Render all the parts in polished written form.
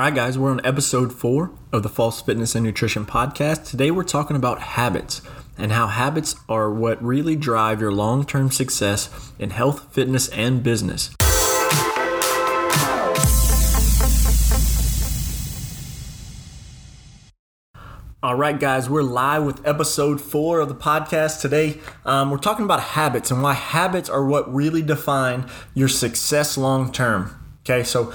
All right, guys, we're on episode 4 of the False Fitness and Nutrition Podcast. Today, we're talking about habits and how habits are what really drive your long-term success in health, fitness, and business. All right, guys, we're live with episode 4 of the podcast today. We're talking about habits and why habits are what really define your success long-term. Okay, so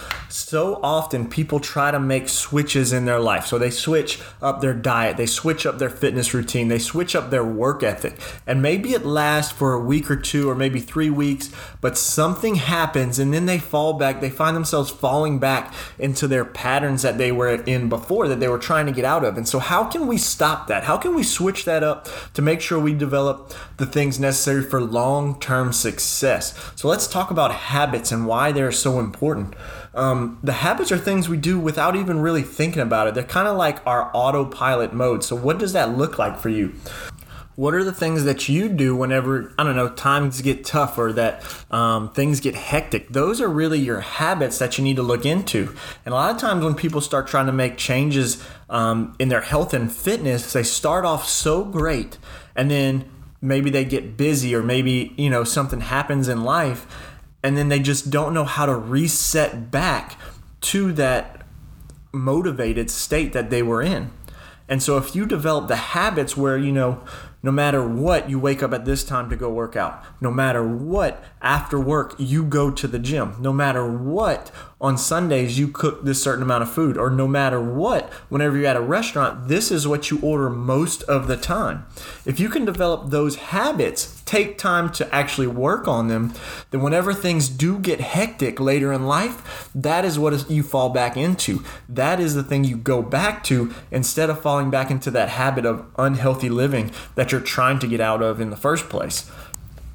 often people try to make switches in their life. So they switch up their diet, they switch up their fitness routine, they switch up their work ethic. And maybe it lasts for a week or two or maybe 3 weeks, but something happens and then they fall back. They find themselves falling back into their patterns that they were in before, that they were trying to get out of. And so how can we stop that? How can we switch that up to make sure we develop the things necessary for long-term success? So let's talk about habits and why they're so important. The habits are things we do without even really thinking about it. They're kind of like our autopilot mode. So what does that look like for you? What are the things that you do whenever, times get tough or that things get hectic? Those are really your habits that you need to look into. And a lot of times when people start trying to make changes in their health and fitness, they start off so great and then maybe they get busy or maybe, something happens in life. And then they just don't know how to reset back to that motivated state that they were in. And so if you develop the habits where, no matter what, you wake up at this time to go work out. No matter what, after work, you go to the gym. No matter what, on Sundays, you cook this certain amount of food. Or no matter what, whenever you're at a restaurant, this is what you order most of the time. If you can develop those habits, take time to actually work on them, then whenever things do get hectic later in life, that is what you fall back into. That is the thing you go back to instead of falling back into that habit of unhealthy living that you're trying to get out of in the first place.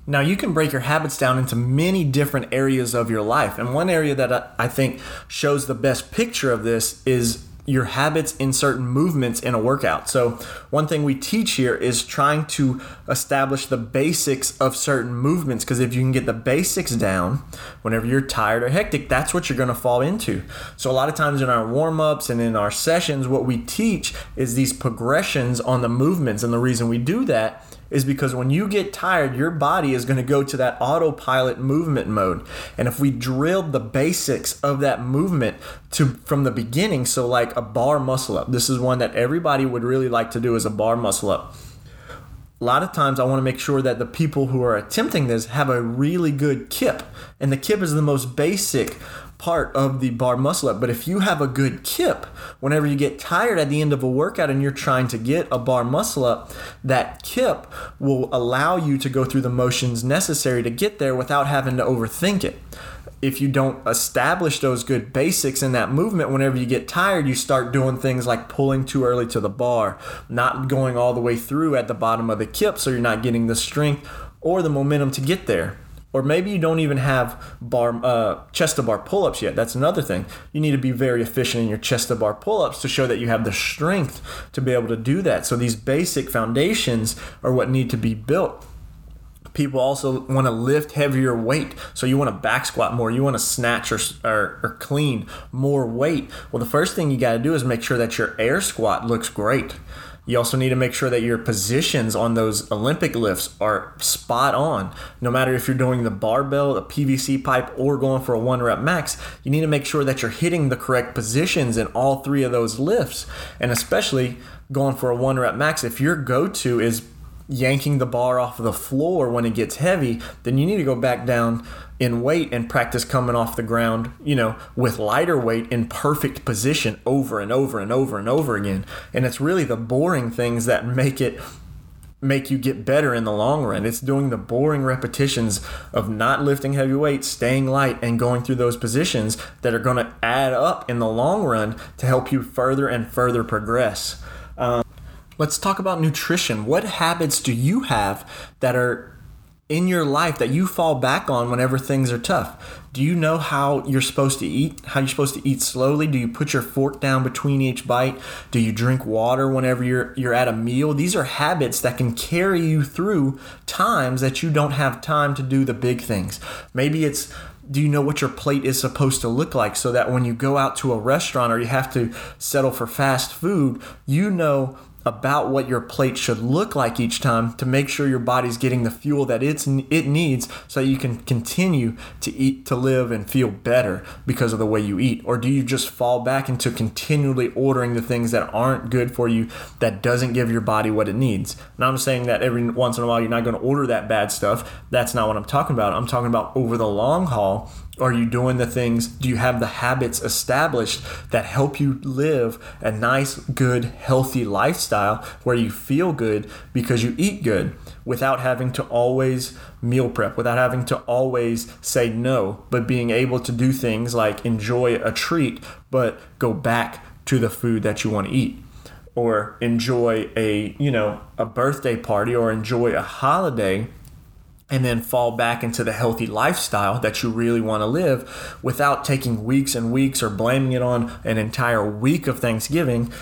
Now, you can break your habits down into many different areas of your life. And one area that I think shows the best picture of this is your habits in certain movements in a workout. So one thing we teach here is trying to establish the basics of certain movements, because if you can get the basics down, whenever you're tired or hectic, that's what you're going to fall into. So a lot of times in our warm-ups and in our sessions, what we teach is these progressions on the movements. And the reason we do that is because when you get tired, your body is going to go to that autopilot movement mode. And if we drilled the basics of that movement from the beginning, so like a bar muscle up, this is one that everybody would really like to do, is a bar muscle up. A lot of times I want to make sure that the people who are attempting this have a really good kip. And the kip is the most basic part of the bar muscle up. But if you have a good kip, whenever you get tired at the end of a workout and you're trying to get a bar muscle up, that kip will allow you to go through the motions necessary to get there without having to overthink it. If you don't establish those good basics in that movement, whenever you get tired, you start doing things like pulling too early to the bar, not going all the way through at the bottom of the kip, so you're not getting the strength or the momentum to get there. Or maybe you don't even have chest-to-bar pull-ups yet. That's another thing. You need to be very efficient in your chest-to-bar pull-ups to show that you have the strength to be able to do that. So these basic foundations are what need to be built. People also want to lift heavier weight. So you want to back squat more. You want to snatch or clean more weight. Well, the first thing you got to do is make sure that your air squat looks great. You also need to make sure that your positions on those Olympic lifts are spot on. No matter if you're doing the barbell, the PVC pipe, or going for a 1-rep max, you need to make sure that you're hitting the correct positions in all 3 of those lifts. And especially going for a 1-rep max, if your go-to is yanking the bar off the floor when it gets heavy, then you need to go back down in weight and practice coming off the ground, with lighter weight in perfect position over and over and over and over again. And it's really the boring things that make you get better in the long run. It's doing the boring repetitions of not lifting heavy weights, staying light, and going through those positions that are going to add up in the long run to help you further and further progress. Let's talk about nutrition. What habits do you have that are in your life that you fall back on whenever things are tough? Do you know how you're supposed to eat? How you're supposed to eat slowly? Do you put your fork down between each bite? Do you drink water whenever you're at a meal? These are habits that can carry you through times that you don't have time to do the big things. Maybe it's do you know what your plate is supposed to look like so that when you go out to a restaurant or you have to settle for fast food, you know about what your plate should look like each time to make sure your body's getting the fuel that it needs so you can continue to eat, to live and feel better because of the way you eat? Or do you just fall back into continually ordering the things that aren't good for you, that doesn't give your body what it needs? And I'm saying that every once in a while you're not going to order that bad stuff. That's not what I'm talking about. I'm talking about over the long haul. Are you doing the things? Do you have the habits established that help you live a nice, good, healthy lifestyle where you feel good because you eat good without having to always meal prep, without having to always say no, but being able to do things like enjoy a treat, but go back to the food that you want to eat, or enjoy a birthday party or enjoy a holiday, and then fall back into the healthy lifestyle that you really want to live without taking weeks and weeks or blaming it on an entire week of Thanksgiving.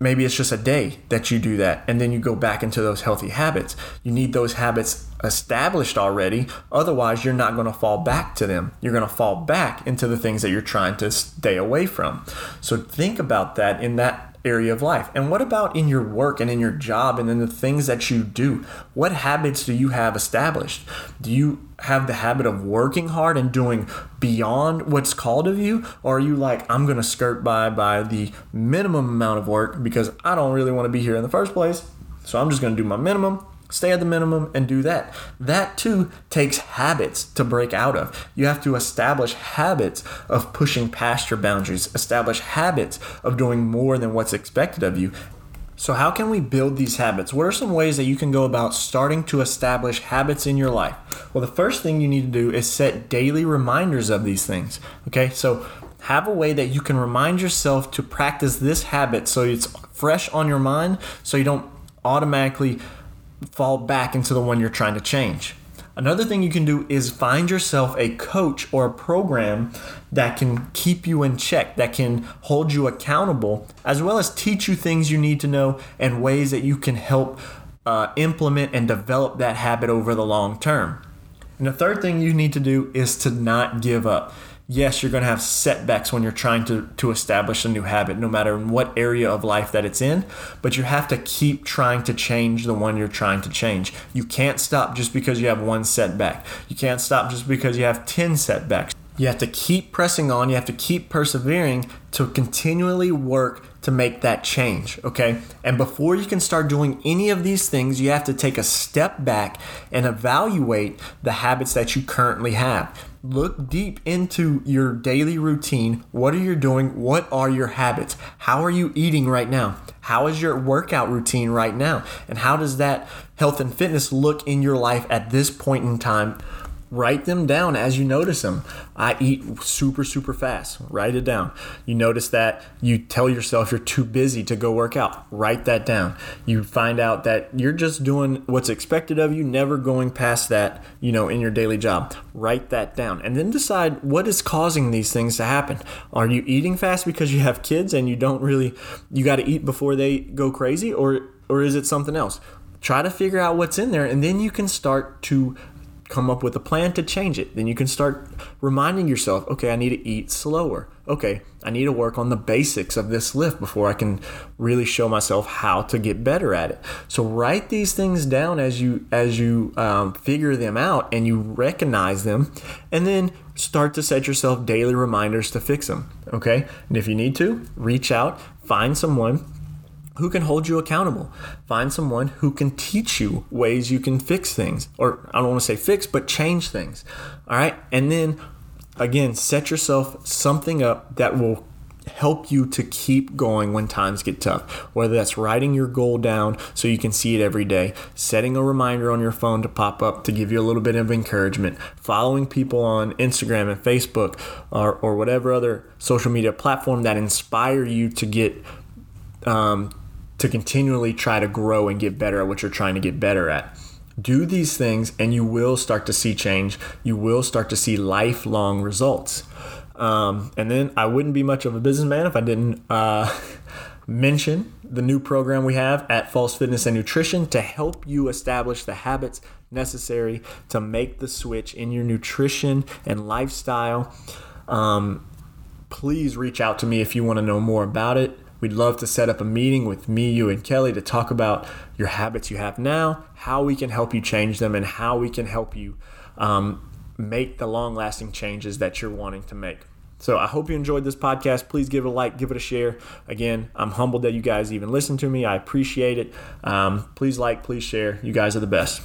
Maybe it's just a day that you do that, and then you go back into those healthy habits. You need those habits established already. Otherwise, you're not going to fall back to them. You're going to fall back into the things that you're trying to stay away from. So think about that in that area of life. And what about in your work and in your job and in the things that you do? What habits do you have established? Do you have the habit of working hard and doing beyond what's called of you? Or are you like, I'm going to skirt by the minimum amount of work because I don't really want to be here in the first place, so I'm just going to do my minimum, stay at the minimum, and do that? That too takes habits to break out of. You have to establish habits of pushing past your boundaries, establish habits of doing more than what's expected of you. So how can we build these habits? What are some ways that you can go about starting to establish habits in your life? Well, the first thing you need to do is set daily reminders of these things. Okay, so have a way that you can remind yourself to practice this habit so it's fresh on your mind, so you don't automatically fall back into the one you're trying to change. Another thing you can do is find yourself a coach or a program that can keep you in check, that can hold you accountable, as well as teach you things you need to know and ways that you can help implement and develop that habit over the long term. And the third thing you need to do is to not give up. Yes, you're going to have setbacks when you're trying to establish a new habit, no matter in what area of life that it's in, but you have to keep trying to change the one you're trying to change. You can't stop just because you have one setback. You can't stop just because you have 10 setbacks. You have to keep pressing on. You have to keep persevering to continually work to make that change, okay? And before you can start doing any of these things, you have to take a step back and evaluate the habits that you currently have. Look deep into your daily routine. What are you doing? What are your habits? How are you eating right now? How is your workout routine right now? And how does that health and fitness look in your life at this point in time? Write them down as you notice them. I eat super, super fast. Write it down. You notice that you tell yourself you're too busy to go work out. Write that down. You find out that you're just doing what's expected of you, never going past that, in your daily job. Write that down. And then decide what is causing these things to happen. Are you eating fast because you have kids and you got to eat before they go crazy? Or is it something else? Try to figure out what's in there, and then you can start to come up with a plan to change it. Then you can start reminding yourself, okay, I need to eat slower. Okay, I need to work on the basics of this lift before I can really show myself how to get better at it. So write these things down as you figure them out and you recognize them, and then start to set yourself daily reminders to fix them. Okay, and if you need to, reach out, find someone who can hold you accountable. Find someone who can teach you ways you can fix things. Or I don't want to say fix, but change things. All right. And then again, set yourself something up that will help you to keep going when times get tough. Whether that's writing your goal down so you can see it every day, setting a reminder on your phone to pop up to give you a little bit of encouragement, following people on Instagram and Facebook or whatever other social media platform that inspire you to get to continually try to grow and get better at what you're trying to get better at. Do these things and you will start to see change. You will start to see lifelong results. And then I wouldn't be much of a businessman if I didn't mention the new program we have at False Fitness and Nutrition to help you establish the habits necessary to make the switch in your nutrition and lifestyle, please reach out to me if you want to know more about it. We'd love to set up a meeting with me, you, and Kelly to talk about your habits you have now, how we can help you change them, and how we can help you make the long-lasting changes that you're wanting to make. So I hope you enjoyed this podcast. Please give it a like, give it a share. Again, I'm humbled that you guys even listen to me. I appreciate it. Please like, please share. You guys are the best.